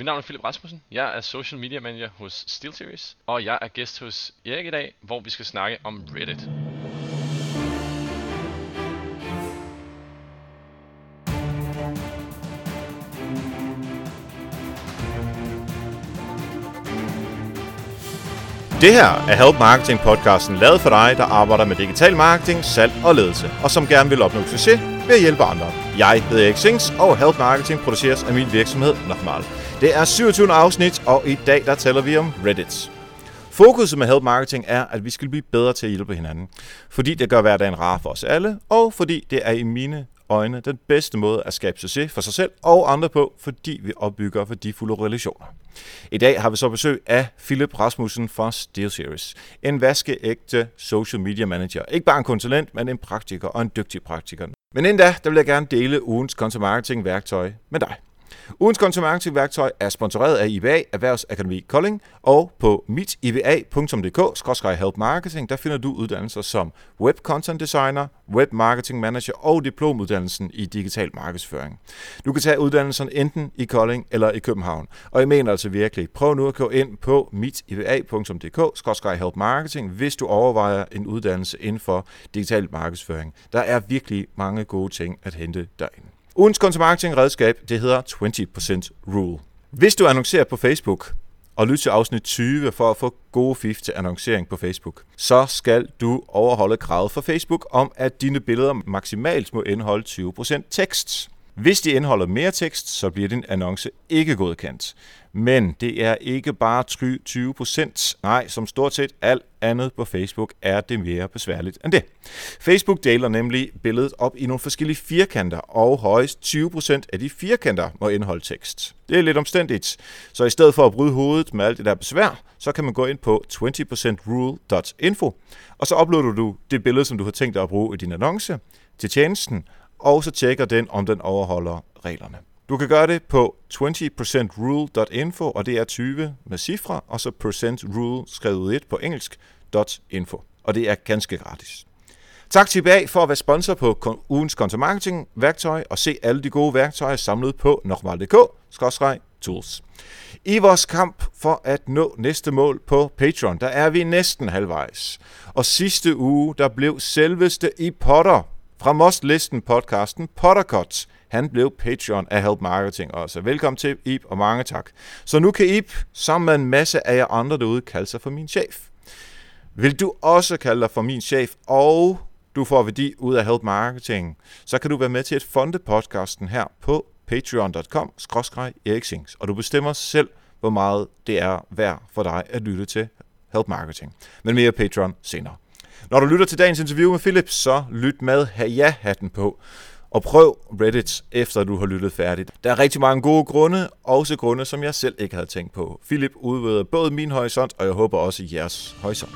Mit navn er Philip Rasmussen, jeg er social media manager hos SteelSeries, og jeg er gæst hos Erik i dag, hvor vi skal snakke om Reddit. Det her er Help Marketing podcasten lavet for dig, der arbejder med digital marketing, salg og ledelse, og som gerne vil opnå succes ved at hjælpe andre. Jeg hedder Erik Sings, og Help Marketing produceres af min virksomhed Normal. Det er 27. afsnit, og i dag der taler vi om Reddit. Fokuset med Help Marketing er, at vi skal blive bedre til at hjælpe hinanden, fordi det gør hverdagen rar for os alle, og fordi det er i mine øjne den bedste måde at skabe succes for sig selv og andre på, fordi vi opbygger værdifulde relationer. I dag har vi så besøg af Philip Rasmussen fra SteelSeries, en vaskeægte social media manager. Ikke bare en konsulent, men en praktiker og en dygtig praktiker. Men inden da, vil jeg gerne dele ugens content marketing værktøj med dig. Ugens content marketing værktøj er sponsoreret af IBA Erhvervsakademi Kolding, og på mitiba.dk/helpmarketing, der finder du uddannelser som Web Content Designer, Web Marketing Manager og diplomuddannelsen i digital markedsføring. Du kan tage uddannelsen enten i Kolding eller i København, og jeg mener altså virkelig, prøv nu at gå ind på mitiba.dk/helpmarketing, hvis du overvejer en uddannelse inden for digital markedsføring. Der er virkelig mange gode ting at hente derinde. Ugens content marketing redskab, det hedder 20% rule. Hvis du annoncerer på Facebook og lytter til afsnit 20 for at få gode fif til annoncering på Facebook, så skal du overholde kravet for Facebook om, at dine billeder maksimalt må indeholde 20% tekst. Hvis de indeholder mere tekst, så bliver din annonce ikke godkendt. Men det er ikke bare 20%. Nej, som stort set alt andet på Facebook er det mere besværligt end det. Facebook deler nemlig billedet op i nogle forskellige firkanter, og højst 20% af de firkanter må indeholde tekst. Det er lidt omstændigt, så i stedet for at bryde hovedet med alt det der besvær, så kan man gå ind på 20%rule.info, og så uploader du det billede, som du har tænkt dig at bruge i din annonce, til tjenesten, og så tjekker den, om den overholder reglerne. Du kan gøre det på 20%rule.info, og det er 20 med cifre, og så %rule skrevet 1 på engelsk, .info, og det er ganske gratis. Tak til IBA for at være sponsor på ugens content marketing værktøj, og se alle de gode værktøjer samlet på normal.dk/tools. I vores kamp for at nå næste mål på Patreon, der er vi næsten halvvejs. Og sidste uge, der blev selveste i Potter, fra Mostlisten podcasten Pottercut, han blev Patreon af Help Marketing også. Velkommen til, Ib, og mange tak. Så nu kan Ib, sammen med en masse af jer andre derude, kalde sig for min chef. Vil du også kalde dig for min chef, og du får værdi ud af Help Marketing, så kan du være med til at funde podcasten her på patreon.com/eriksings, og du bestemmer selv, hvor meget det er værd for dig at lytte til Help Marketing. Men mere Patreon senere. Når du lytter til dagens interview med Philip, så lyt med ja-hatten på, og prøv Reddit, efter du har lyttet færdigt. Der er rigtig mange gode grunde, også grunde, som jeg selv ikke havde tænkt på. Philip udvider både min horisont, og jeg håber også jeres horisont.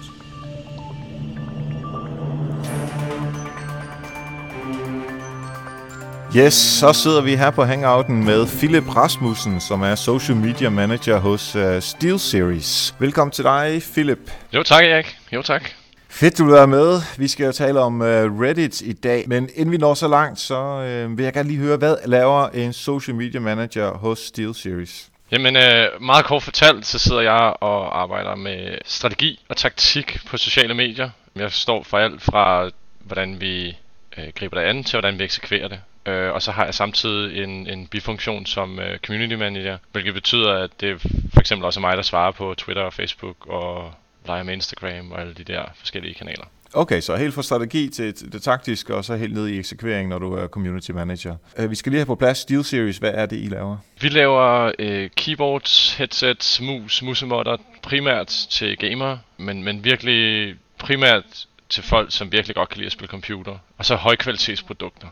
Yes, så sidder vi her på hangouten med Philip Rasmussen, som er social media manager hos SteelSeries. Velkommen til dig, Philip. Jo tak, Erik. Jo tak. Fedt, du er med. Vi skal jo tale om Reddit i dag, men inden vi når så langt, så vil jeg gerne lige høre, hvad laver en social media manager hos SteelSeries? Jamen, meget kort fortalt, så sidder jeg og arbejder med strategi og taktik på sociale medier. Jeg står for alt fra, hvordan vi griber det an, til hvordan vi eksekverer det. Og så har jeg samtidig en bifunktion som community manager, hvilket betyder, at det for eksempel også er mig, der svarer på Twitter og Facebook og leger med Instagram og alle de der forskellige kanaler. Okay, så helt fra strategi til det taktiske, og så helt ned i eksekvering, når du er community manager. Vi skal lige have på plads SteelSeries. Hvad er det, I laver? Vi laver keyboards, headsets, musemotter, primært til gamere, men virkelig primært til folk, som virkelig godt kan lide at spille computer. Og så højkvalitetsprodukter.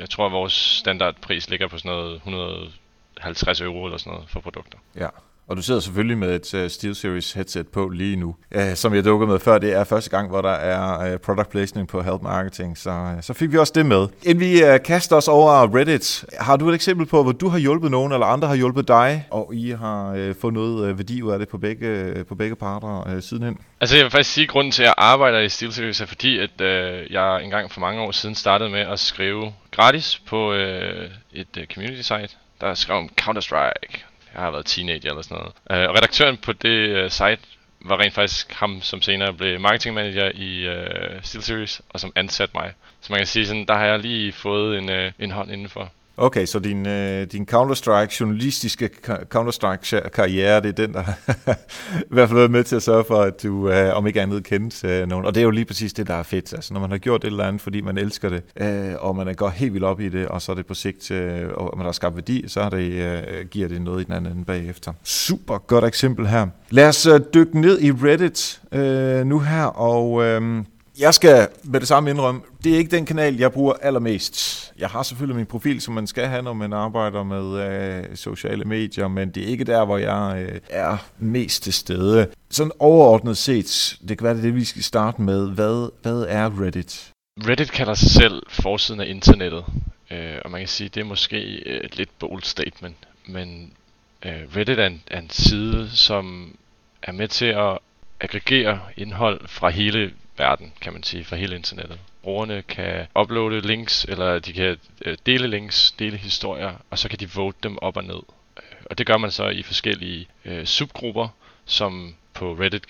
Jeg tror, at vores standardpris ligger på sådan noget 150 € eller sådan noget for produkter. Ja. Og du sidder selvfølgelig med et SteelSeries headset på lige nu. Som jeg dukkede med før, det er første gang, hvor der er product placement på Help Marketing, så fik vi også det med. Inden vi kaster os over Reddit, har du et eksempel på, hvor du har hjulpet nogen, eller andre har hjulpet dig, og I har fået noget værdi ud af det på begge parter sidenhen? Altså jeg vil faktisk sige, at grunden til, at jeg arbejder i SteelSeries er fordi, at jeg engang for mange år siden startede med at skrive gratis på et community site, der skrev om Counter Strike. jeg har været teenager eller sådan noget. Og redaktøren på det site var rent faktisk ham, som senere blev marketingmanager i SteelSeries, og som ansatte mig. Så man kan sige, sådan, der har jeg lige fået en hånd indenfor. Okay, så din Counter-Strike, journalistiske Counter-Strike-karriere, det er den, der i hvert fald været med til at sørge for, at du om ikke andet kendte nogen. Og det er jo lige præcis det, der er fedt. Altså, når man har gjort et eller andet, fordi man elsker det, og man går helt vildt op i det, og så er det på sigt, og man har skabt værdi, så er det, giver det noget i den anden bagefter. Super godt eksempel her. Lad os dykke ned i Reddit nu her, og... Jeg skal med det samme indrømme, det er ikke den kanal, jeg bruger allermest. Jeg har selvfølgelig min profil, som man skal have, når man arbejder med sociale medier, men det er ikke der, hvor jeg er mest til stede. Sådan overordnet set, det kan være det, vi skal starte med. Hvad er Reddit? Reddit kalder sig selv forsiden af internettet, og man kan sige, det er måske et lidt bold statement, men Reddit er en side, som er med til at aggregere indhold fra hele verden, kan man sige, fra hele internettet. Brugerne kan uploade links, eller de kan dele links, dele historier, og så kan de vote dem op og ned. Og det gør man så i forskellige subgrupper, som på Reddit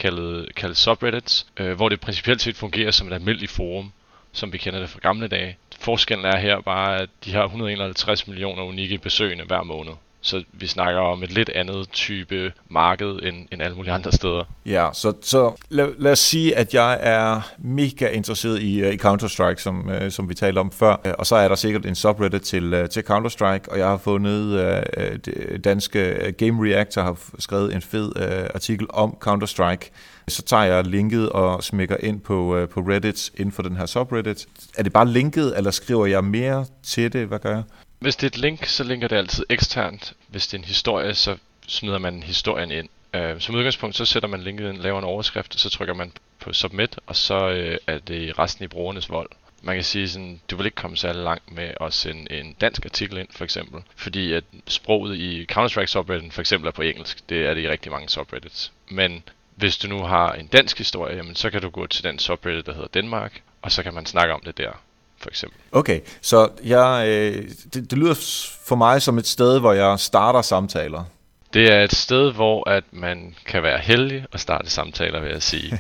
kaldes subreddits, hvor det principielt set fungerer som et almindeligt forum, som vi kender det fra gamle dage. Forskellen er her bare, at de har 151 millioner unikke besøgende hver måned. Så vi snakker om et lidt andet type marked end alle mulige andre steder. Ja, så lad os sige, at jeg er mega interesseret i Counter-Strike, som vi talte om før. Og så er der sikkert en subreddit til Counter-Strike, og jeg har fundet danske Game Reactor har skrevet en fed artikel om Counter-Strike. Så tager jeg linket og smækker ind på Reddit inden for den her subreddit. Er det bare linket, eller skriver jeg mere til det? Hvad gør jeg? Hvis det er et link, så linker det altid eksternt. Hvis det er en historie, så smider man historien ind. Som udgangspunkt, så sætter man linket ind, laver en overskrift, og så trykker man på submit, og så er det resten i brugernes vold. Man kan sige sådan, du vil ikke komme særlig langt med at sende en dansk artikel ind, for eksempel. Fordi at sproget i Counter-Strike subredditen for eksempel er på engelsk. Det er det i rigtig mange subreddits. Men hvis du nu har en dansk historie, jamen, så kan du gå til den subreddit, der hedder Danmark, og så kan man snakke om det der. Okay, så det lyder for mig som et sted, hvor jeg starter samtaler. Det er et sted, hvor at man kan være heldig og starte samtaler, vil jeg sige.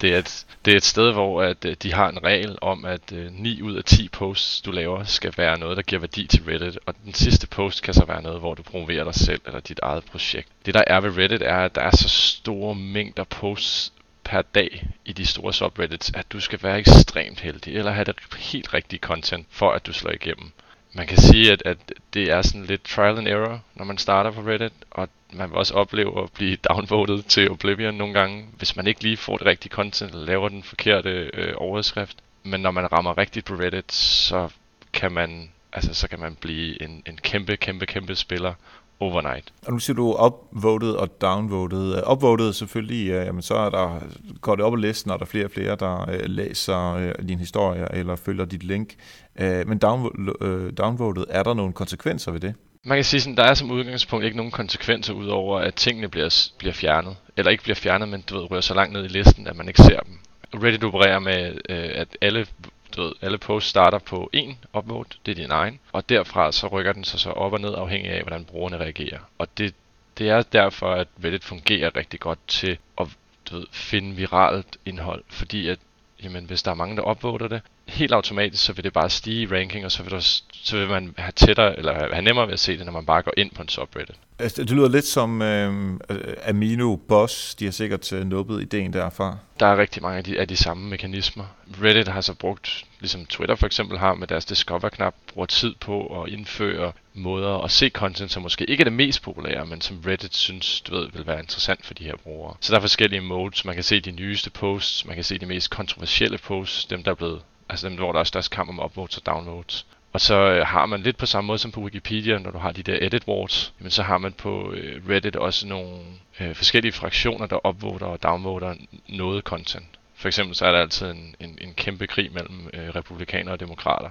Det er et sted, hvor at de har en regel om, at 9 ud af 10 posts, du laver, skal være noget, der giver værdi til Reddit. Og den sidste post kan så være noget, hvor du promoverer dig selv eller dit eget projekt. Det der er ved Reddit er, at der er så store mængder posts per dag i de store subreddits, at du skal være ekstremt heldig, eller have det helt rigtige content, for at du slår igennem. Man kan sige, at det er sådan lidt trial and error, når man starter på Reddit, og man vil også opleve at blive downvoted til Oblivion nogle gange, hvis man ikke lige får det rigtige content, eller laver den forkerte overskrift. Men når man rammer rigtigt på Reddit, så kan man blive en kæmpe spiller, overnight. Og nu siger du upvoted og downvoted. Upvoted selvfølgelig, jamen så er der, går det op ad listen, og der er flere og flere, der læser din historie eller følger dit link. Men downvoted, er der nogle konsekvenser ved det? Man kan sige, at der er som udgangspunkt ikke nogen konsekvenser, udover at tingene bliver fjernet. Eller ikke bliver fjernet, men du ved, rører så langt ned i listen, at man ikke ser dem. Reddit opererer med, at alle posts starter på en upvote, det er din egen, og derfra så rykker den sig så op og ned afhængig af, hvordan brugerne reagerer. Og det er derfor, at Reddit fungerer rigtig godt til at finde viralt indhold, fordi at, jamen, hvis der er mange, der upvoter det, helt automatisk, så vil det bare stige i ranking, og så vil man have tættere, eller have nemmere ved at se det, når man bare går ind på en subreddit. Det lyder lidt som Amino Boss, de har sikkert nubbet ideen derfra. Der er rigtig mange af de samme mekanismer. Reddit har så brugt, ligesom Twitter for eksempel har med deres Discover-knap, bruger tid på at indføre måder at se content, som måske ikke er det mest populære, men som Reddit synes, vil være interessant for de her brugere. Så der er forskellige modes, man kan se de nyeste posts, man kan se de mest kontroversielle posts, dem, hvor der er størst kamp om upvotes og downvotes. Og så har man lidt på samme måde som på Wikipedia, når du har de der edit boards, men så har man på Reddit også nogle forskellige fraktioner, der upvoter og downvoter noget content. For eksempel så er der altid en kæmpe krig mellem republikanere og demokrater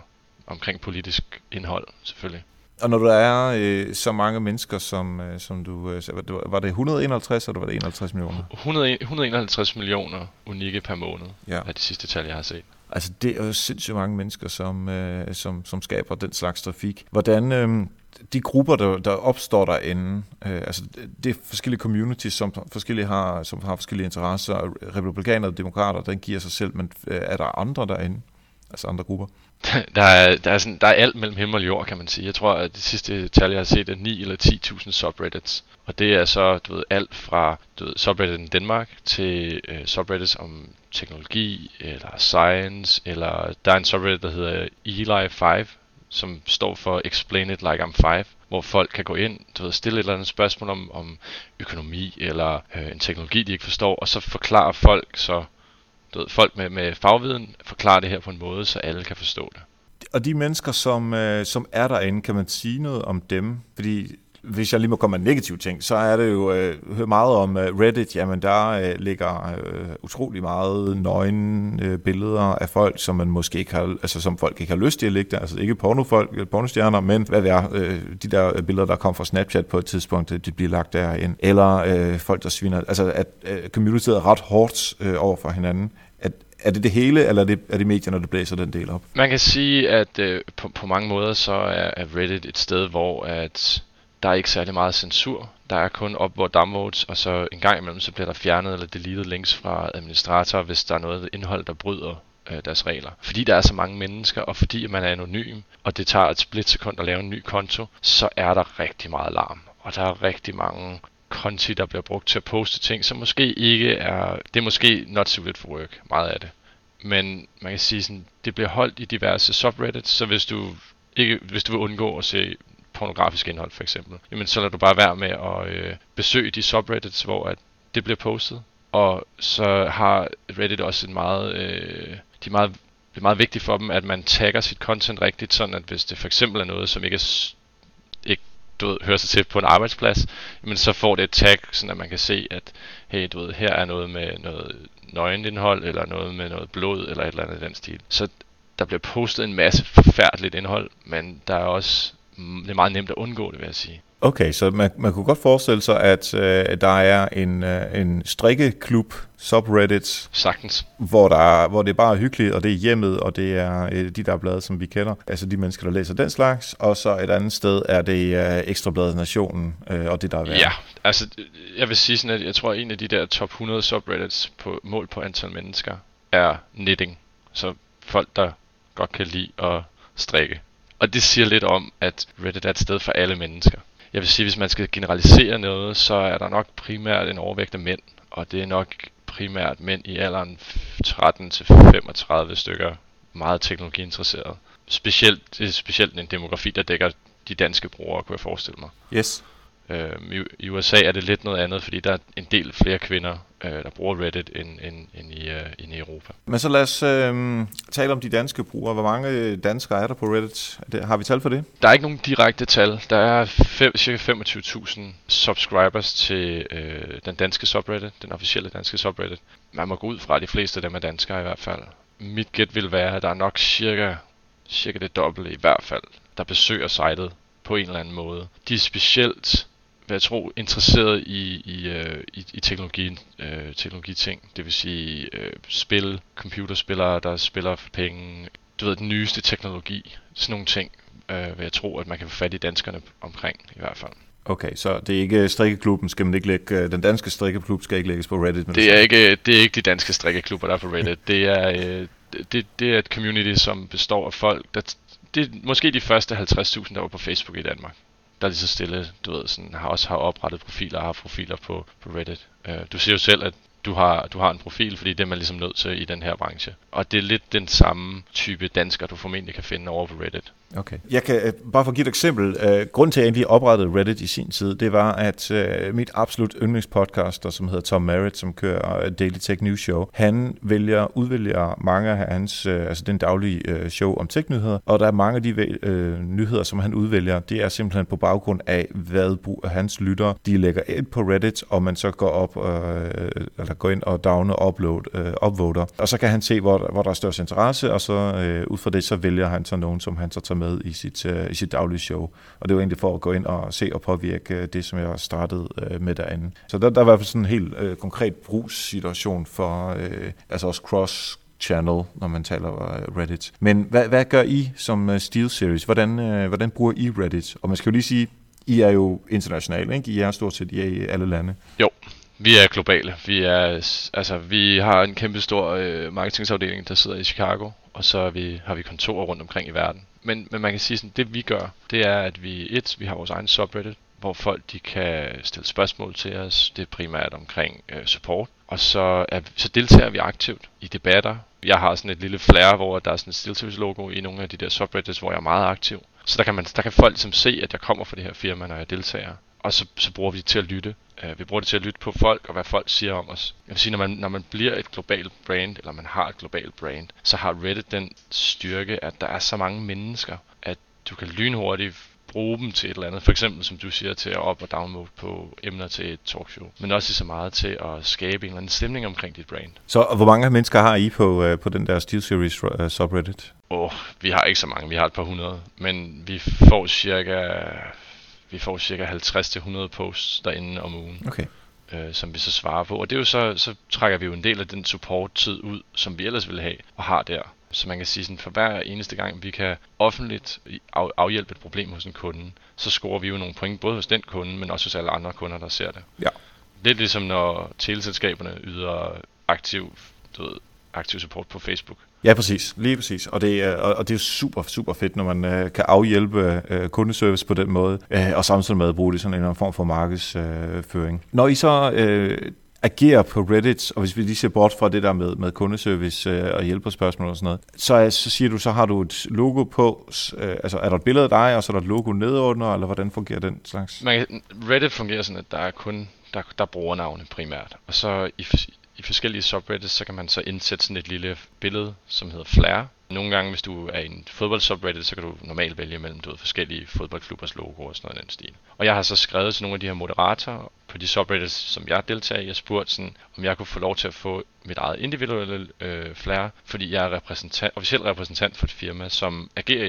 omkring politisk indhold, selvfølgelig. Og når der er så mange mennesker, som du... var det 151, eller var det 51 millioner? 151 millioner unikke per måned, ja. Er de sidste tal, jeg har set. Altså, det er jo sindssygt mange mennesker, som skaber den slags trafik. Hvordan de grupper, der opstår derinde, altså det er forskellige communities, som har forskellige interesser, republikanere og demokrater, den giver sig selv, men er der andre derinde? Altså andre grupper? Der er alt mellem himmel og jord, kan man sige. Jeg tror, at det sidste tal, jeg har set, er 9 eller 10.000 subreddits. Og det er så, alt fra subredditen Danmark til subreddits om teknologi, eller science, eller der er en subreddit, der hedder Eli5, som står for Explain It Like I'm 5, hvor folk kan gå ind, stille et eller andet spørgsmål om økonomi, eller en teknologi, de ikke forstår, og så forklarer folk så, folk med fagviden forklarer det her på en måde, så alle kan forstå det. Og de mennesker, som er derinde, kan man sige noget om dem? Fordi hvis jeg lige må komme med negative ting, så er det jo meget om Reddit. Jamen der ligger utrolig meget nøgne billeder af folk, som man måske ikke har, altså som folk ikke har lyst til at lægge der. Altså ikke pornostjerner, men hvad er de der billeder, der kom fra Snapchat på et tidspunkt, de bliver lagt derinde. Eller folk der sviner. Altså at communityet er ret hårdt over for hinanden. Er det hele, eller er det medierne, der blæser den del op? Man kan sige, at på mange måder så er Reddit et sted, hvor at der er ikke særlig meget censur. Der er kun upvote og downvotes, og så en gang imellem, så bliver der fjernet eller deleted links fra administratorer, hvis der er noget indhold, der bryder deres regler. Fordi der er så mange mennesker, og fordi man er anonym, og det tager et splitsekund at lave en ny konto, så er der rigtig meget larm. Og der er rigtig mange konti, der bliver brugt til at poste ting, som måske ikke er... Det er måske not so good for work, meget af det. Men man kan sige sådan, det bliver holdt i diverse subreddits, så hvis du vil undgå at se pornografisk indhold for eksempel, jamen så lader du bare være med at besøge de subreddits, hvor at det bliver postet. Og så har Reddit også en meget, det er meget vigtigt for dem, at man tagger sit content rigtigt, sådan at hvis det for eksempel er noget, som ikke hører sig til på en arbejdsplads, jamen så får det et tag, sådan at man kan se, at hey, her er noget med noget nøgenindhold, eller noget med noget blod, eller et eller andet i den stil. Så der bliver postet en masse forfærdeligt indhold, men der er også... Det er meget nemt at undgå det, vil jeg sige. Okay, så man kunne godt forestille sig, at der er en strikkeklub, subreddit, sagtens, hvor det er bare hyggeligt, og det er hjemmet, og det er de der blade, som vi kender. Altså de mennesker, der læser den slags, og så et andet sted er det Ekstrabladet, Nationen, og det der er værd. Ja, altså jeg vil sige sådan, at jeg tror, at en af de der top 100 subreddits på mål på antal mennesker er knitting. Så folk, der godt kan lide at strikke. Og det siger lidt om, at Reddit er et sted for alle mennesker. Jeg vil sige, at hvis man skal generalisere noget, så er der nok primært en overvægt af mænd. Og det er nok primært mænd i alderen 13-35 stykker, meget teknologiinteresserede. Specielt en demografi, der dækker de danske brugere, kunne jeg forestille mig. Yes. I USA er det lidt noget andet, fordi der er en del flere kvinder, der bruger Reddit end i Europa. Men så lad os tale om de danske brugere. Hvor mange danskere er der på Reddit? Har vi tal for det? Der er ikke nogen direkte tal. Der er cirka 25.000 subscribers til den danske subreddit, den officielle danske subreddit. Man må gå ud fra, de fleste af dem er danskere i hvert fald. Mit gæt vil være, at der er nok cirka det dobbelte i hvert fald, der besøger sitet på en eller anden måde. De er specielt, hvad jeg tror, interesseret i teknologiting. Det vil sige spil, computerspillere, der spiller for penge, den nyeste teknologi, sådan nogle ting, vil jeg tro, at man kan få fat i danskerne omkring i hvert fald. Okay, så det er ikke strikkeklubben, skal man ikke lægge, den danske strikkeklub skal ikke lægges på Reddit? Men det er ikke de danske strikkeklubber, der er på Reddit. Det er et community, som består af folk, der... Det er måske de første 50.000, der var på Facebook i Danmark, der lige så stille, sådan, har oprettet profiler og har profiler på Reddit. Du siger jo selv, at du har en profil, fordi det er man ligesom nødt til i den her branche. Og det er lidt den samme type dansker, du formentlig kan finde over på Reddit. Okay. Jeg kan bare for at give et eksempel. Grunden til, at jeg egentlig oprettede Reddit i sin tid, det var, at mit absolut yndlingspodcaster, som hedder Tom Merritt, som kører Daily Tech News Show, han udvælger mange af hans, altså den daglige show om tech-nyheder, og der er mange af de nyheder, som han udvælger, det er simpelthen på baggrund af, hvad hans lyttere, de lægger ind på Reddit, og man så går op, eller går ind og downer og upvoter, og så kan han se, hvor der er størst interesse, og så ud fra det, så vælger han så nogen, som han så tager med i sit daglige show. Og det var egentlig for at gå ind og se og påvirke det, som jeg startede med derinde. Så der var i hvert fald sådan en helt konkret brugssituation for altså også cross channel, når man taler om Reddit. Men hvad gør I som SteelSeries? Hvordan bruger I Reddit? Og man skal jo lige sige, I er jo internationale, ikke? I er stort set i alle lande. Jo, vi er globale. Vi har en kæmpe stor marketingsafdeling, der sidder i Chicago, og så har vi kontorer rundt omkring i verden. Men man kan sige sådan, det vi gør, det er, at vi har vores egen subreddit, hvor folk de kan stille spørgsmål til os. Det er primært omkring support. Og så deltager vi aktivt i debatter. Jeg har sådan et lille flare, hvor der er sådan et SteelSeries logo i nogle af de der subreddits, hvor jeg er meget aktiv. Så der kan folk som se, at jeg kommer fra det her firma, når jeg deltager. Og så bruger vi det til at lytte. Vi bruger det til at lytte på folk og hvad folk siger om os. Jeg vil sige, når man bliver et globalt brand, eller man har et globalt brand, så har Reddit den styrke, at der er så mange mennesker, at du kan lynhurtigt bruge dem til et eller andet. For eksempel, som du siger, til at op- og download på emner til et talkshow. Men også så meget til at skabe en eller anden stemning omkring dit brand. Så hvor mange mennesker har I på den der SteelSeries subreddit? Vi har ikke så mange. Vi har et par hundrede. Men vi får cirka 50-100 posts derinde om ugen, okay, som vi så svarer på. Og det er jo så trækker vi jo en del af den support-tid ud, som vi ellers ville have og har der. Så man kan sige sådan, for hver eneste gang, vi kan offentligt afhjælpe et problem hos en kunde, så scorer vi jo nogle point, både hos den kunde, men også hos alle andre kunder, der ser det. Ja. Lidt ligesom når teleselskaberne yder aktiv support på Facebook. Ja, præcis. Lige præcis. Og det er super, super fedt, når man kan afhjælpe kundeservice på den måde, og samtidig med at bruge det sådan en eller anden form for markedsføring. Når I så agerer på Reddit, og hvis vi lige ser bort fra det der med kundeservice og hjælperspørgsmål og sådan noget, så siger du, så har du et logo på, altså er der et billede af dig, og så er der et logo nedenunder, eller hvordan fungerer den slags? Reddit fungerer sådan, at der er kun, der er brugernavne primært, og så i forskellige subreddits, så kan man så indsætte sådan et lille billede, som hedder flare. Nogle gange, hvis du er i en fodboldsubreddit, så kan du normalt vælge mellem forskellige fodboldklubbers logoer og sådan noget i den stil. Og jeg har så skrevet til nogle af de her moderatorer på de subreddits, som jeg deltager i, og spurgt sådan, om jeg kunne få lov til at få mit eget individuelle flare, fordi jeg er officiel repræsentant for et firma, som agerer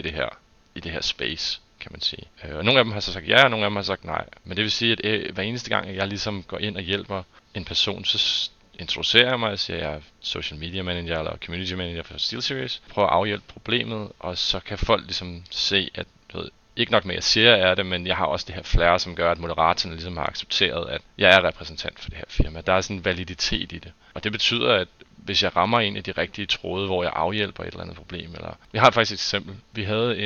i det her space, kan man sige. Og nogle af dem har så sagt ja, og nogle af dem har sagt nej. Men det vil sige, at hver eneste gang, jeg ligesom går ind og hjælper en person, så introducerer mig og siger, at jeg er social media manager eller community manager for SteelSeries. Prøver at afhjælpe problemet, og så kan folk ligesom se, at ikke nok med, jeg siger, er det, men jeg har også det her flare, som gør, at moderatorerne ligesom har accepteret, at jeg er repræsentant for det her firma. Der er sådan en validitet i det. Og det betyder, at hvis jeg rammer en af de rigtige tråde, hvor jeg afhjælper et eller andet problem, eller jeg har faktisk et eksempel. Vi havde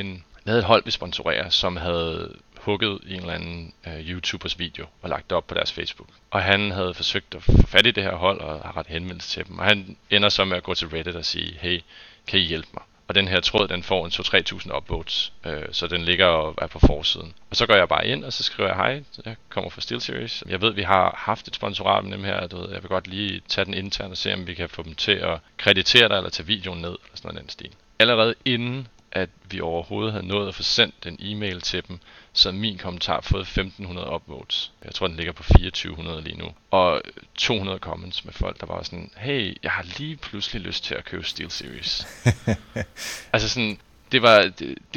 et hold, vi sponsorerer, som havde hugget i en eller anden YouTubers video og lagt det op på deres Facebook. Og han havde forsøgt at få fat i det her hold og har ret henvendelse til dem. Og han ender så med at gå til Reddit og sige, hey, kan I hjælpe mig? Og den her tråd, den får en 2-3.000 upvotes, så den ligger og er på forsiden. Og så går jeg bare ind, og så skriver jeg, hej, jeg kommer fra SteelSeries. Jeg ved, vi har haft et sponsorat med dem her, jeg vil godt lige tage den internt og se, om vi kan få dem til at kreditere dig eller tage videoen ned, eller sådan noget andet stil. Allerede inden at vi overhovedet havde nået at få sendt en e-mail til dem, så min kommentar fået 1.500 upvotes. Jeg tror, den ligger på 2.400 lige nu. Og 200 comments med folk, der var sådan, hey, jeg har lige pludselig lyst til at købe SteelSeries. Altså sådan, det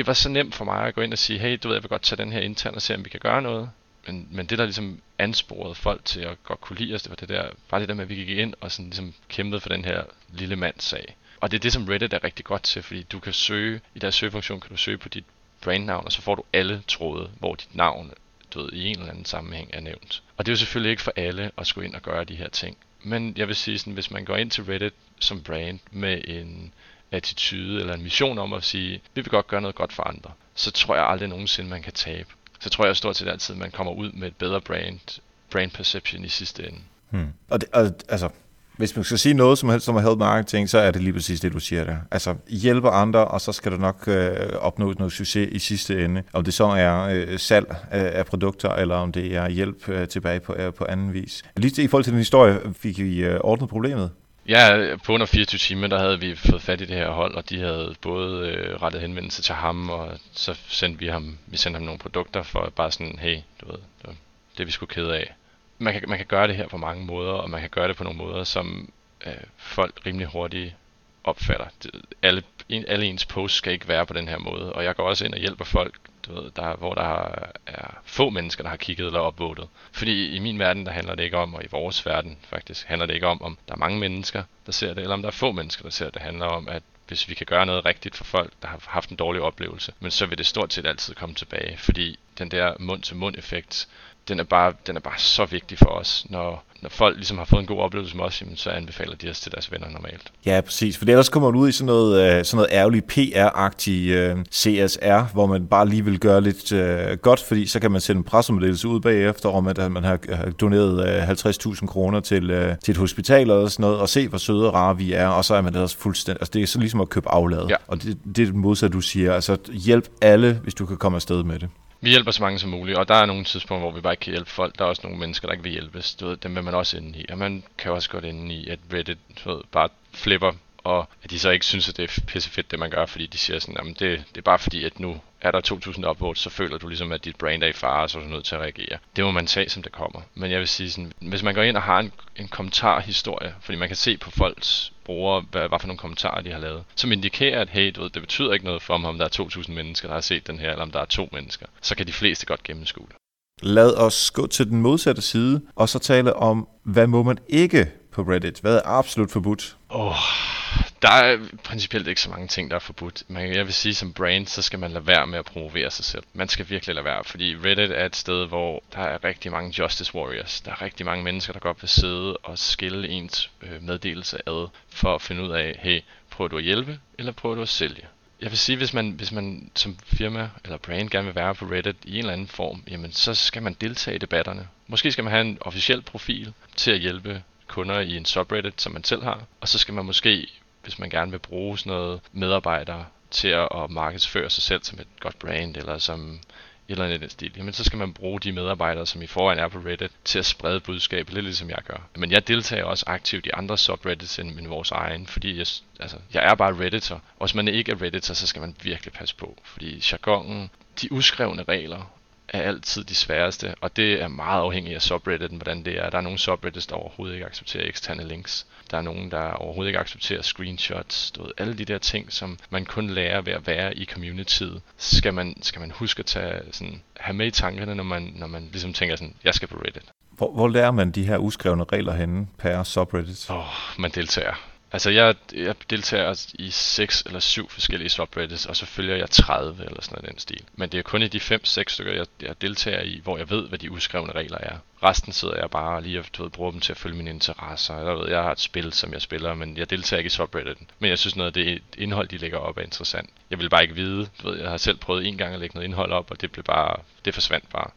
var så nemt for mig at gå ind og sige, hey, du ved, jeg vil godt tage den her intern og se, om vi kan gøre noget. Men det, der ligesom ansporede folk til at godt kunne lide os, det var det der med, at vi gik ind og sådan ligesom kæmpede for den her lille mands sag. Og det er det, som Reddit er rigtig godt til, fordi du kan søge, i deres søgefunktion kan du søge på dit brandnavn, og så får du alle tråde, hvor dit navn, du ved, i en eller anden sammenhæng er nævnt. Og det er jo selvfølgelig ikke for alle at skulle ind og gøre de her ting. Men jeg vil sige sådan, hvis man går ind til Reddit som brand med en attitude eller en mission om at sige, vi vil godt gøre noget godt for andre, så tror jeg aldrig nogensinde, man kan tabe. Så tror jeg stort set altid, man kommer ud med et bedre brand perception i sidste ende. Hvis man skal sige noget, som helst som er health marketing, så er det lige præcis det, du siger der. Altså, hjælper andre, og så skal du nok opnå noget succes i sidste ende. Om det så er salg af produkter, eller om det er hjælp tilbage på anden vis. Lige i forhold til den historie, fik vi ordnet problemet? Ja, på under 24 timer, der havde vi fået fat i det her hold, og de havde både rettet henvendelse til ham, og så sendte vi sendte ham nogle produkter for bare sådan, hey, du ved, det var det, vi skulle kede af. Man kan gøre det her på mange måder, og man kan gøre det på nogle måder, som folk rimelig hurtigt opfatter. Alle ens posts skal ikke være på den her måde, og jeg går også ind og hjælper folk du ved, hvor der er få mennesker, der har kigget eller upvotet. Fordi i min verden, der handler det ikke om, og i vores verden faktisk, handler det ikke om, om der er mange mennesker, der ser det, eller om der er få mennesker, der ser det. Det handler om, at hvis vi kan gøre noget rigtigt for folk, der har haft en dårlig oplevelse, men så vil det stort set altid komme tilbage, fordi den der mund-til-mund-effekt, den er bare så vigtig for os, når folk ligesom har fået en god oplevelse med os, så anbefaler de os til deres venner normalt. Ja, præcis, for ellers kommer man ud i sådan noget ærgerligt PR-agtigt CSR, hvor man bare lige vil gøre lidt godt, fordi så kan man sende en pressemeddelelse ud bagefter, om at man har doneret 50.000 kroner til et hospital eller sådan noget, og se hvor søde og rare vi er, og så er man ellers fuldstændig, altså det er så ligesom at købe aflad, ja. Og det er det modsatte, du siger, altså hjælp alle, hvis du kan komme afsted med det. Vi hjælper så mange som muligt, og der er nogle tidspunkter, hvor vi bare ikke kan hjælpe folk. Der er også nogle mennesker, der ikke vil hjælpes. Du ved, dem vil man også inde i. Og man kan også godt inde i, at Reddit bare flipper, og at de så ikke synes, at det er pissefedt, det man gør, fordi de siger sådan, at det er bare fordi, at nu er der 2.000 upvotes, så føler du ligesom, at dit brand er i fare, og så er du nødt til at reagere. Det må man tage, som det kommer. Men jeg vil sige sådan, hvis man går ind og har en kommentarhistorie, fordi man kan se på folks brugere, hvad for nogle kommentarer de har lavet, som indikerer, at hey, du ved, det betyder ikke noget for mig, om der er 2.000 mennesker, der har set den her, eller om der er 2 mennesker, så kan de fleste godt gennemskue det. Lad os gå til den modsatte side, og så tale om, hvad må man ikke på Reddit? Hvad er absolut forbudt? Der er principielt ikke så mange ting, der er forbudt. Men jeg vil sige, som brand, så skal man lade være med at promovere sig selv. Man skal virkelig lade være, fordi Reddit er et sted, hvor der er rigtig mange justice warriors. Der er rigtig mange mennesker, der godt vil sidde og skille ens meddelelse ad, for at finde ud af, hey, prøver du at hjælpe, eller prøver du at sælge? Jeg vil sige, hvis man som firma eller brand gerne vil være på Reddit i en eller anden form, jamen så skal man deltage i debatterne. Måske skal man have en officiel profil til at hjælpe kunder i en subreddit, som man selv har, og så skal man måske, hvis man gerne vil bruge sådan noget medarbejdere til at markedsføre sig selv som et godt brand, eller som et eller andet i den stil, jamen så skal man bruge de medarbejdere, som i forvejen er på Reddit, til at sprede budskabet, lidt ligesom jeg gør. Men jeg deltager også aktivt i andre subreddits end vores egen, fordi jeg er bare redditor. Og hvis man ikke er redditor, så skal man virkelig passe på, fordi jargonen, de uskrevne regler, er altid de sværeste, og det er meget afhængigt af subredditen, hvordan det er. Der er nogle subreddits, der overhovedet ikke accepterer eksterne links. Der er nogen, der overhovedet ikke accepterer screenshots. Du ved, alle de der ting, som man kun lærer ved at være i communityet, skal man huske at have med i tankerne, når man ligesom tænker sådan, jeg skal på Reddit. Hvor lærer man de her uskrevne regler henne per subreddit? Man deltager. Altså jeg deltager i 6 eller 7 forskellige subreddits, og så følger jeg 30 eller sådan noget i den stil. Men det er kun i de 5-6 stykker, jeg deltager i, hvor jeg ved, hvad de uskrevne regler er. Resten sidder jeg bare lige og bruger dem til at følge mine interesser. Jeg har et spil, som jeg spiller, men jeg deltager ikke i subredditen. Men jeg synes noget af det indhold, de lægger op, er interessant. Jeg vil bare ikke vide. Jeg har selv prøvet en gang at lægge noget indhold op, og det forsvandt bare.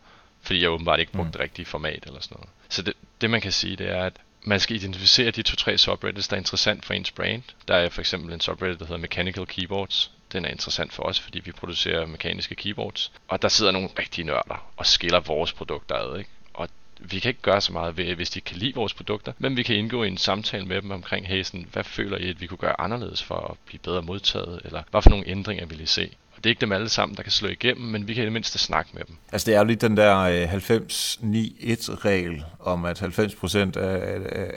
Fordi jeg åbenbart ikke brugte det rigtige format eller sådan noget. Så det man kan sige, det er, at man skal identificere de 2-3 subreddits, der er interessant for ens brand. Der er for eksempel en subreddit, der hedder Mechanical Keyboards. Den er interessant for os, fordi vi producerer mekaniske keyboards. Og der sidder nogle rigtige nørder og skiller vores produkter ad, ikke? Og vi kan ikke gøre så meget ved, hvis de kan lide vores produkter, men vi kan indgå i en samtale med dem omkring, hey, sådan, hvad føler I, at vi kunne gøre anderledes for at blive bedre modtaget, eller hvad for nogle ændringer vil I se? Det er ikke dem alle sammen, der kan slå igennem, men vi kan i det mindste snakke med dem. Altså det er jo lige den der 90-9-1-regel om, at 90%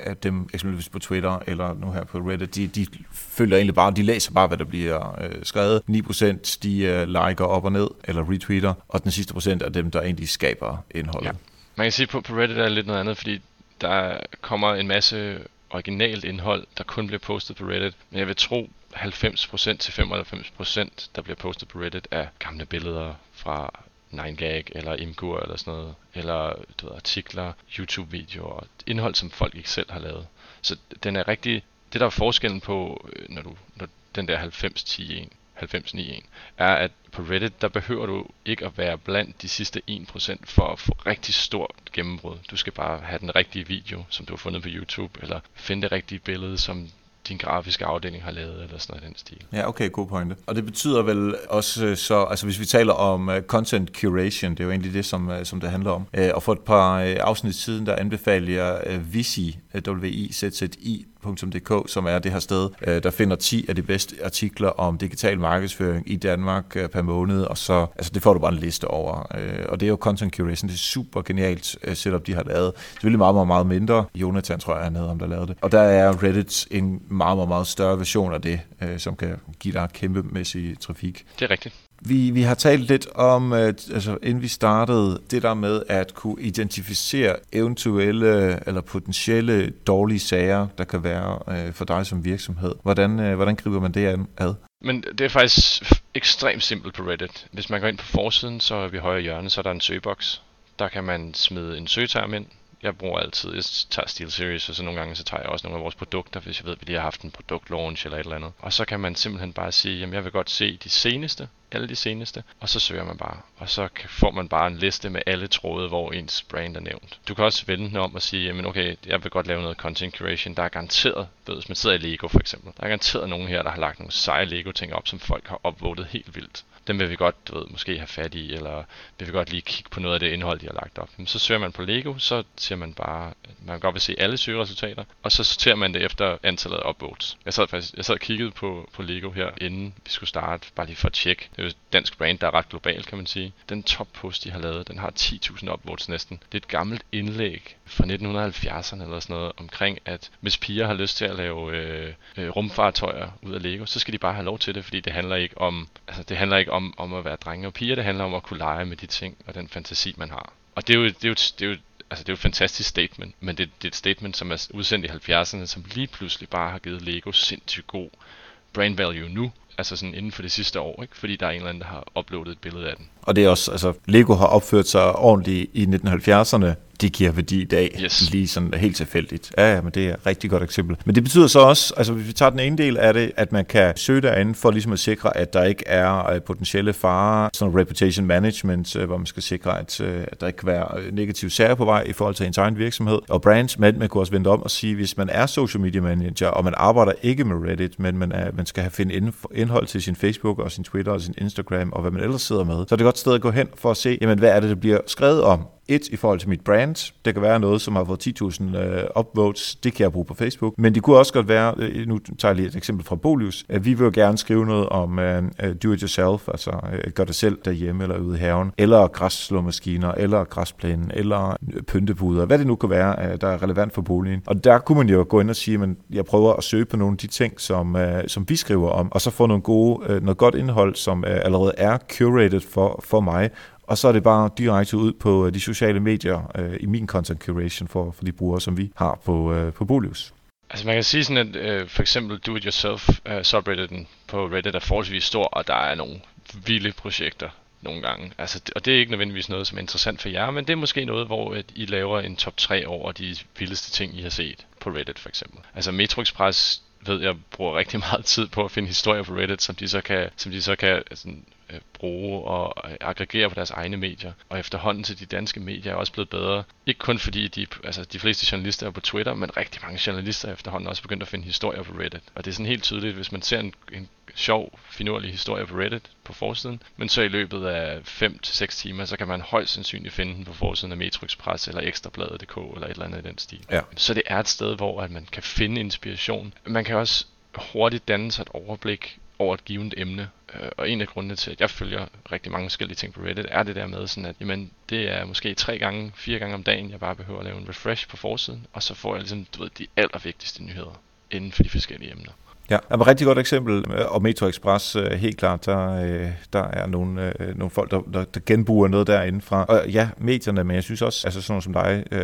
af dem, eksempelvis på Twitter eller nu her på Reddit, de følger egentlig bare, de læser bare, hvad der bliver skrevet. 9% de liker op og ned, eller retweeter, og den sidste procent er dem, der egentlig skaber indholdet. Ja. Man kan sige, på Reddit er det lidt noget andet, fordi der kommer en masse originalt indhold, der kun bliver postet på Reddit, men jeg vil tro, 90% til 95%, der bliver postet på Reddit, er gamle billeder fra 9gag eller Imgur eller sådan noget, eller du ved, artikler, YouTube-videoer, indhold, som folk ikke selv har lavet. Så den er rigtig, det der er forskellen på, når den der 90-10-1, er, at på Reddit, der behøver du ikke at være blandt de sidste 1% for at få rigtig stort gennembrud. Du skal bare have den rigtige video, som du har fundet på YouTube, eller finde det rigtige billede, som din grafiske afdeling har lavet, eller sådan noget i den stil. Ja, okay, god pointe. Og det betyder vel også så, altså hvis vi taler om content curation, det er jo egentlig det, som det handler om. Og for et par afsnit siden, der anbefaler jeg wiczi.dk, som er det her sted, der finder 10 af de bedste artikler om digital markedsføring i Danmark per måned, og så, altså det får du bare en liste over. Og det er jo content curation, det er super genialt setup, de har lavet. Selvfølgelig meget, meget, meget mindre. Jonathan, tror jeg, han hedder, om der lavede det. Og der er Reddit en meget, meget, meget større version af det, som kan give dig kæmpemæssig trafik. Det er rigtigt. Vi har talt lidt om, altså inden vi startede, det der med at kunne identificere eventuelle eller potentielle dårlige sager, der kan være for dig som virksomhed. Hvordan griber man det ad? Men det er faktisk ekstremt simpelt på Reddit. Hvis man går ind på forsiden, så er vi højre hjørne, så er der en søgeboks. Der kan man smide en søgeterm ind. Jeg bruger altid, jeg tager SteelSeries, og så nogle gange så tager jeg også nogle af vores produkter, hvis jeg ved, at vi lige har haft en produktlaunch eller et eller andet. Og så kan man simpelthen bare sige, jamen jeg vil godt se alle de seneste, og så søger man bare. Og så får man bare en liste med alle tråde, hvor ens brand er nævnt. Du kan også vende den om og sige, jamen okay, jeg vil godt lave noget content curation, der er garanteret, hvis man sidder i Lego for eksempel, der er garanteret nogen her, der har lagt nogle seje Lego ting op, som folk har upvotet helt vildt. Dem vil vi godt, måske have fat i, eller vil vi godt lige kigge på noget af det indhold, de har lagt op. Så søger man på Lego, så siger man bare, man kan godt vil se alle søgeresultater, og så sorterer man det efter antallet af upvotes. Jeg sad og kiggede på Lego her, inden vi skulle starte, bare lige for at tjekke. Det er jo et dansk brand, der er ret global, kan man sige. Den toppost, de har lavet, den har 10.000 upvotes næsten. Det er et gammelt indlæg fra 1970'erne eller sådan noget, omkring at hvis piger har lyst til at lave rumfartøjer ud af Lego, så skal de bare have lov til det, fordi det handler ikke om, om at være drenge og piger, det handler om at kunne lege med de ting og den fantasi, man har. Og det er jo et fantastisk statement, men det er et statement, som er udsendt i 70'erne, som lige pludselig bare har givet Lego sindssygt god brand value nu, altså sådan inden for det sidste år, ikke? Fordi der er en eller anden, der har uploadet et billede af den. Og det er også, altså Lego har opført sig ordentligt i 1970'erne, det giver værdi i dag, yes. Lige sådan helt tilfældigt. Ja, men det er et rigtig godt eksempel. Men det betyder så også, altså hvis vi tager den ene del af det, at man kan søge derinde for ligesom at sikre, at der ikke er potentielle farer, sådan reputation management, hvor man skal sikre, at der ikke kan være negative sager på vej i forhold til ens egen virksomhed. Og brands, man kunne også vende om og sige, hvis man er social media manager, og man arbejder ikke med Reddit, men man skal have finde indhold til sin Facebook og sin Twitter og sin Instagram og hvad man ellers sidder med, så er det et godt sted at gå hen for at se, jamen hvad er det, der bliver skrevet om? Et, i forhold til mit brand. Det kan være noget, som har fået 10.000 upvotes. Det kan jeg bruge på Facebook. Men det kunne også godt være, nu tager jeg lige et eksempel fra Bolius, at vi vil jo gerne skrive noget om do it yourself, altså gør det selv derhjemme eller ude i haven, eller græsslåmaskiner, eller græsplænen, eller pyntepuder, hvad det nu kan være, der er relevant for boligen. Og der kunne man jo gå ind og sige, at jeg prøver at søge på nogle af de ting, som vi skriver om, og så få noget godt indhold, som allerede er curated for mig, og så er det bare direkte ud på de sociale medier i min content curation for de brugere, som vi har på Bolius. Altså man kan sige sådan, at for eksempel do it yourself subredditen på Reddit er forholdsvis stor, og der er nogle vilde projekter nogle gange. Altså, og det er ikke nødvendigvis noget, som er interessant for jer, men det er måske noget, hvor at I laver en top 3 over de vildeste ting, I har set på Reddit for eksempel. Altså Metroxpress ved, jeg bruger rigtig meget tid på at finde historier på Reddit, som de så kan altså, bruge og aggregere på deres egne medier. Og efterhånden til de danske medier er også blevet bedre. Ikke kun fordi de fleste journalister er på Twitter, men rigtig mange journalister efterhånden også begyndt at finde historier på Reddit. Og det er sådan helt tydeligt, hvis man ser en sjov, finurlig historie på Reddit på forsiden, men så i løbet af 5-6 timer, så kan man højst sandsynligt finde den på forsiden af Metroxpress eller Ekstrabladet.dk eller et eller andet i den stil. Ja. Så det er et sted, hvor at man kan finde inspiration. Man kan også hurtigt danne sig et overblik over et givet emne. Og en af grundene til, at jeg følger rigtig mange forskellige ting på Reddit, er det der med sådan, at jamen, det er måske 3-4 gange om dagen, jeg bare behøver at lave en refresh på forsiden, og så får jeg ligesom, de allervigtigste nyheder inden for de forskellige emner. Ja, et rigtig godt eksempel, og Metro Express, helt klart, der er nogle folk, der genbruger noget derindefra. Og ja, medierne, men jeg synes også, altså sådan nogle som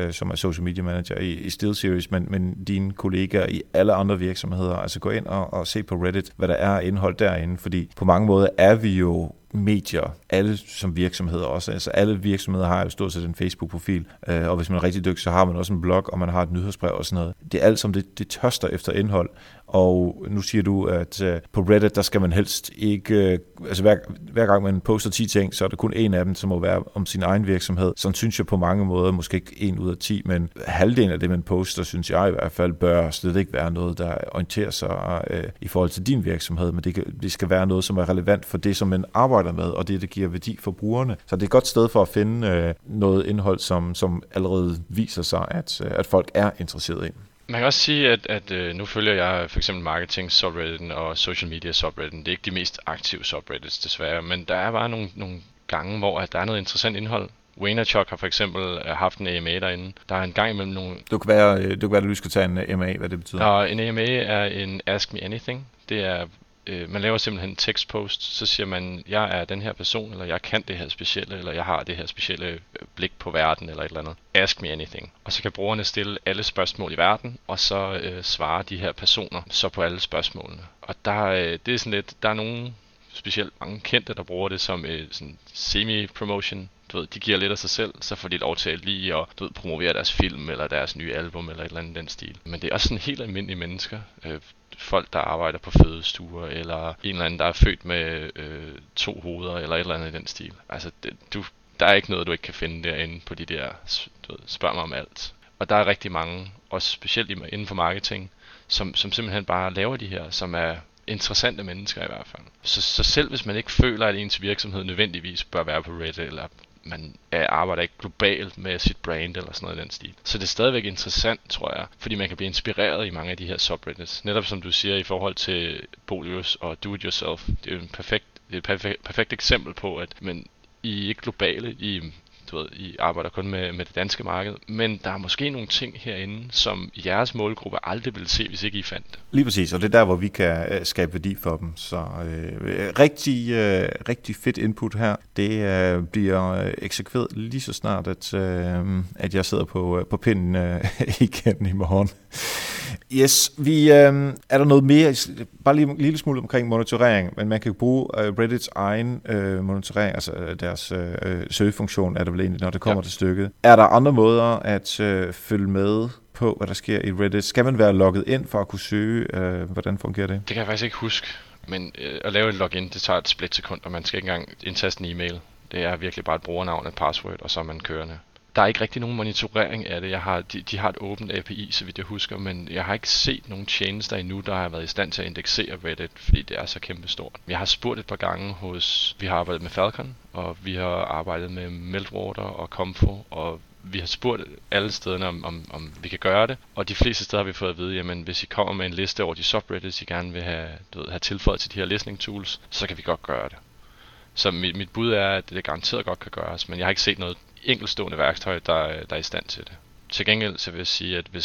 dig, som er social media manager i SteelSeries, men dine kollegaer i alle andre virksomheder, altså gå ind og se på Reddit, hvad der er indhold derinde, fordi på mange måder er vi jo medier, alle som virksomheder også. Altså alle virksomheder har jo stort set en Facebook-profil, og hvis man er rigtig dygtig, så har man også en blog, og man har et nyhedsbrev og sådan noget. Det er alt som det tørster efter indhold, og nu siger du, at på Reddit, der skal man helst ikke, altså hver gang man poster 10 ting, så er der kun en af dem, som må være om sin egen virksomhed. Sådan synes jeg på mange måder, måske ikke 1 ud af 10, men halvdelen af det, man poster, synes jeg i hvert fald, bør slet ikke være noget, der orienterer sig i forhold til din virksomhed, men det skal være noget, som er relevant for det, som man arbejder med, og det giver værdi for brugerne. Så det er et godt sted for at finde noget indhold, som allerede viser sig, at folk er interesseret i. Man kan også sige, at nu følger jeg for eksempel marketing subredditen og social media subredditen. Det er ikke de mest aktive subreddits desværre, men der er bare nogle gange, hvor at der er noget interessant indhold. Vaynerchuk har for eksempel haft en EMA derinde. Der er en gang imellem nogle... Du kan være, at du lige skal tage en EMA, hvad det betyder. Og en EMA er en Ask Me Anything. Det er man laver simpelthen en tekstpost, så siger man, jeg er den her person, eller jeg kan det her specielle, eller jeg har det her specielle blik på verden, eller et eller andet. Ask me anything. Og så kan brugerne stille alle spørgsmål i verden, og så svarer de her personer så på alle spørgsmålene. Og der, det er sådan lidt, der er nogen, specielt mange kendte, der bruger det som sådan semi-promotion. Du ved, de giver lidt af sig selv, så får de lov til at lide og promovere deres film, eller deres nye album, eller et eller andet den stil. Men det er også sådan helt almindelige mennesker. Folk, der arbejder på fødestuer, eller en eller anden, der er født med 2 hoveder, eller et eller andet i den stil. Altså, der er ikke noget, du ikke kan finde derinde på de der, du ved, spørg mig om alt. Og der er rigtig mange, også specielt inden for marketing, som simpelthen bare laver de her, som er interessante mennesker i hvert fald. Så selv hvis man ikke føler, at ens virksomhed nødvendigvis bør være på Reddit, eller man arbejder ikke globalt med sit brand eller sådan noget i den stil. Så det er stadigvæk interessant, tror jeg, fordi man kan blive inspireret i mange af de her subreddits. Netop som du siger i forhold til Bolius og do it yourself. Det er jo et perfekt eksempel på, at men I er ikke globale, I arbejder kun med det danske marked, men der er måske nogle ting herinde, som jeres målgruppe aldrig ville se, hvis ikke I fandt det. Lige præcis, og det er der, hvor vi kan skabe værdi for dem. Så rigtig fedt input her. Det bliver eksekveret lige så snart, at jeg sidder på pinden igen i morgen. Yes, er der noget mere, bare lige en lille smule omkring monitorering, men man kan bruge Reddits egen monitorering, altså deres søgefunktion er det vel egentlig, når det kommer til stykket. Er der andre måder at følge med på, hvad der sker i Reddit? Skal man være logget ind for at kunne søge? Hvordan fungerer det? Det kan jeg faktisk ikke huske, men at lave et login, det tager et splitsekund, og man skal ikke engang indtaste en e-mail. Det er virkelig bare et brugernavn, et password, og så er man kørende. Der er ikke rigtig nogen monitorering af det. De har et åbent API, så vidt jeg husker, men jeg har ikke set nogen tjenester endnu, der har været i stand til at indeksere Reddit, fordi det er så kæmpestort. Jeg har spurgt et par gange vi har arbejdet med Falcon, og vi har arbejdet med Meltwater og Comfo, og vi har spurgt alle stederne, om vi kan gøre det, og de fleste steder har vi fået at vide, jamen hvis I kommer med en liste over de subreddits, I gerne vil have tilføjet til de her listening tools, så kan vi godt gøre det. Så mit bud er, at det garanteret godt kan gøres, men jeg har ikke set noget enkeltstående værktøj, der er i stand til det. Til gengæld så vil jeg sige, at vi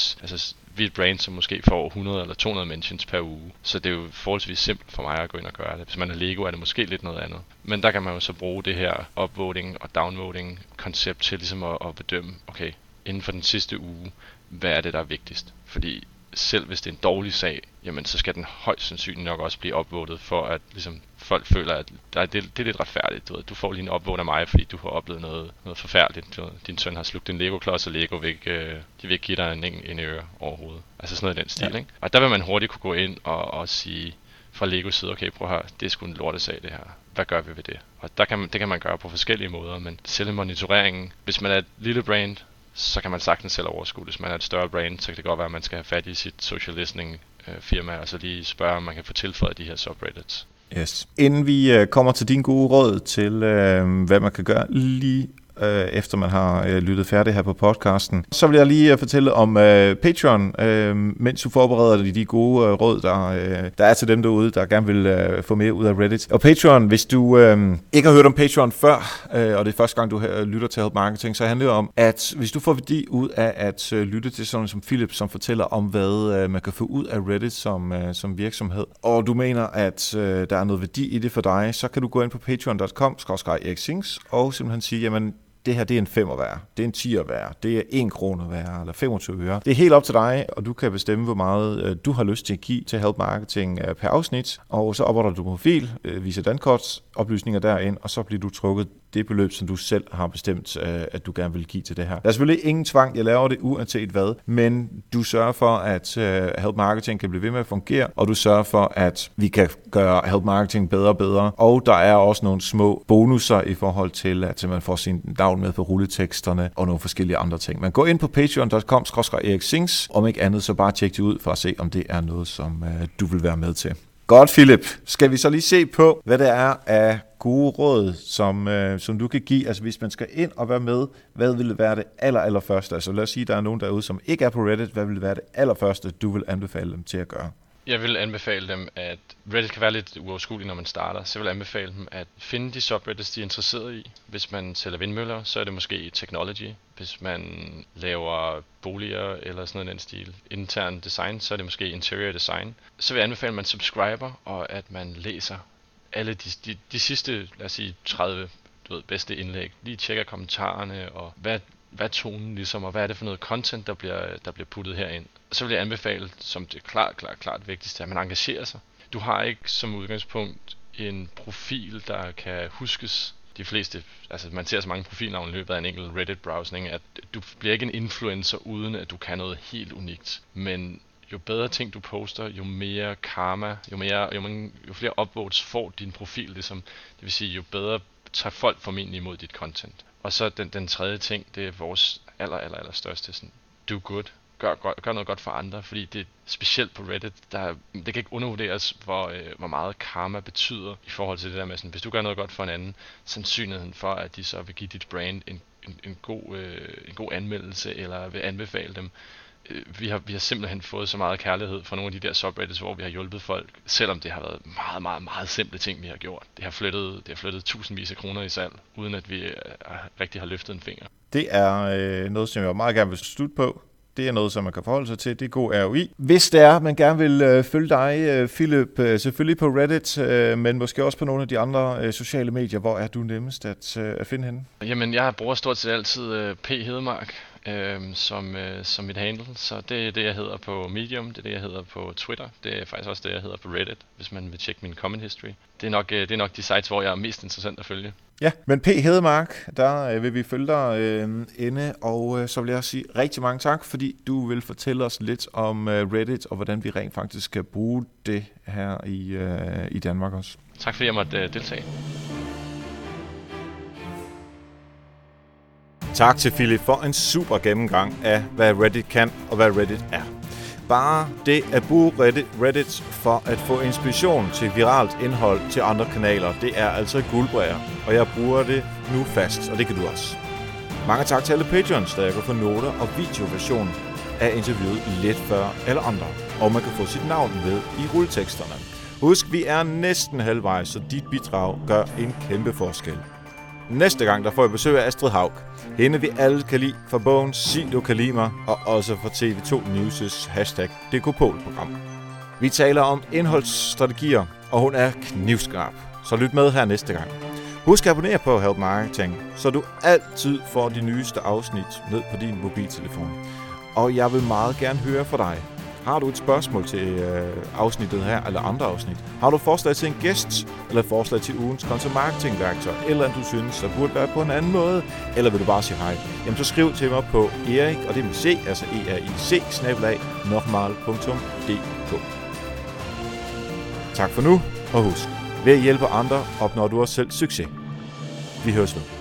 er et brand, som måske får 100 eller 200 mentions per uge, så det er jo forholdsvis simpelt for mig at gå ind og gøre det. Hvis man er Lego, er det måske lidt noget andet. Men der kan man jo så bruge det her upvoting og downvoting koncept til ligesom at bedømme, okay, inden for den sidste uge, hvad er det, der er vigtigst? Fordi selv hvis det er en dårlig sag, jamen så skal den højst sandsynligt nok også blive upvotet, for at ligesom folk føler, at det er lidt retfærdigt. Du får lige en upvote af mig, fordi du har oplevet noget forfærdeligt. Din søn har slugt din Lego-klods, og Lego vil ikke, de vil ikke give dig en øre overhovedet. Altså sådan noget i den stil, ikke? Og der vil man hurtigt kunne gå ind og sige fra Legos side, okay, prøv her, det er sgu en lortesag det her. Hvad gør vi ved det? Og det kan man gøre på forskellige måder, men selve monitoreringen, hvis man er et lille brand, så kan man sagtens selv overskue det. Hvis man er et større brand, så kan det godt være, at man skal have fat i sit social listening firma, og så lige spørge, om man kan få tilføjet de her subreddits. Yes. Inden vi kommer til din gode råd til, hvad man kan gøre lige efter man har lyttet færdig her på podcasten, så vil jeg lige fortælle om Patreon, mens du forbereder dig de gode råd, der er til dem derude, der gerne vil få mere ud af Reddit. Og Patreon, hvis du ikke har hørt om Patreon før, og det er første gang, du lytter til Help Marketing, så handler det om, at hvis du får værdi ud af at lytte til sådan som Philip, som fortæller om, hvad man kan få ud af Reddit som virksomhed, og du mener, at der er noget værdi i det for dig, så kan du gå ind på patreon.com/eriksings og simpelthen sige, jamen, det her, det er en 5'er værd, det er en 10'er værd, det er 1 kroner værd, eller 25 øre. Det er helt op til dig, og du kan bestemme, hvor meget du har lyst til at give til Help Marketing per afsnit, og så opretter du profil, viser dankort, oplysninger derind, og så bliver du trukket det beløb, som du selv har bestemt, at du gerne vil give til det her. Der er selvfølgelig ingen tvang, jeg laver det uanset hvad, men du sørger for, at Help Marketing kan blive ved med at fungere, og du sørger for, at vi kan gøre Help Marketing bedre og bedre, og der er også nogle små bonusser i forhold til, at man får sin navn med på rulleteksterne og nogle forskellige andre ting. Man går ind på patreon.com/eriksings, om ikke andet så bare tjek det ud for at se, om det er noget, som du vil være med til. Godt, Philip. Skal vi så lige se på, hvad det er af gode råd, som du kan give, altså hvis man skal ind og være med, hvad vil være det allerførste? Altså lad os sige, der er nogen derude, som ikke er på Reddit, hvad vil være det allerførste, du vil anbefale dem til at gøre? Jeg vil anbefale dem, at Reddit kan være lidt uoverskuelig, når man starter. Så jeg vil anbefale dem at finde de subreddits, de er interesseret i. Hvis man sælger vindmøller, så er det måske technology. Hvis man laver boliger eller sådan noget i den stil, intern design, så er det måske interior design. Så vil jeg anbefale, at man subscriber, og at man læser alle de sidste, lad os sige, 30 bedste indlæg. Lige tjekker kommentarerne, og hvad tonen ligesom, og hvad er det for noget content, der bliver puttet herind. Så vil jeg anbefale, som det klart vigtigste, at man engagerer sig. Du har ikke som udgangspunkt en profil, der kan huskes. De fleste, altså man ser så mange profilnavne i løbet af en enkelt Reddit-browsing, at du bliver ikke en influencer, uden at du kan noget helt unikt. Men jo bedre ting du poster, jo mere karma, jo flere upvotes får din profil, ligesom. Det vil sige, jo bedre tager folk formentlig imod dit content. Og så den tredje ting, det er vores aller største sådan, do good. Gør noget godt for andre, fordi det specielt på Reddit, det kan ikke undervurderes, hvor meget karma betyder i forhold til det der med, sådan, hvis du gør noget godt for en anden, sandsynligheden for, at de så vil give dit brand en god anmeldelse, eller vil anbefale dem. Vi har simpelthen fået så meget kærlighed fra nogle af de der subreddits, hvor vi har hjulpet folk, selvom det har været meget simple ting, vi har gjort. Det har flyttet tusindvis af kroner i salg, uden at vi rigtig har løftet en finger. Det er noget, som jeg meget gerne vil slutte på. Det er noget, som man kan forholde sig til. Det er god ROI. Hvis det er, man gerne vil følge dig, Philip, selvfølgelig på Reddit, men måske også på nogle af de andre sociale medier. Hvor er du nemmest at finde henne? Jamen, jeg bruger stort set altid P. Hedemark som mit handle. Så det er det, jeg hedder på Medium. Det er det, jeg hedder på Twitter. Det er faktisk også det, jeg hedder på Reddit, hvis man vil tjekke min comment history. Det er nok de sites, hvor jeg er mest interessant at følge. Ja, men P. Hedemark, der vil vi følge dig inde, og så vil jeg sige rigtig mange tak, fordi du vil fortælle os lidt om Reddit, og hvordan vi rent faktisk skal bruge det her i Danmark også. Tak fordi jeg måtte deltage. Tak til Philip for en super gennemgang af, hvad Reddit kan og hvad Reddit er. Bare det at bruge Reddit for at få inspiration til viralt indhold til andre kanaler, det er altså guldbrædder, og jeg bruger det nu fast, og det kan du også. Mange tak til alle Patreons, der jeg kan få noter og videoversion af interviewet lidt før alle andre, og man kan få sit navn med i rulleteksterne. Husk, vi er næsten halvvejs, så dit bidrag gør en kæmpe forskel. Næste gang, der får jeg besøg af Astrid Hauk. Hende vi alle kan lide fra bogen Sig du kan lide mig, og også fra TV2 News' hashtag Dekopol-program. Vi taler om indholdsstrategier, og hun er knivskarp. Så lyt med her næste gang. Husk at abonnere på Help Marketing, så du altid får de nyeste afsnit ned på din mobiltelefon. Og jeg vil meget gerne høre fra dig. Har du et spørgsmål til afsnittet her, eller andre afsnit? Har du forslag til en gæst, eller forslag til ugens content-marketing-værktøj, eller om du synes, der burde være på en anden måde, eller vil du bare sige hej? Jamen så skriv til mig på Erik, og det med C, altså eric@normal.dk. Tak for nu, og husk, ved at hjælpe andre opnår du også selv succes. Vi høres nu.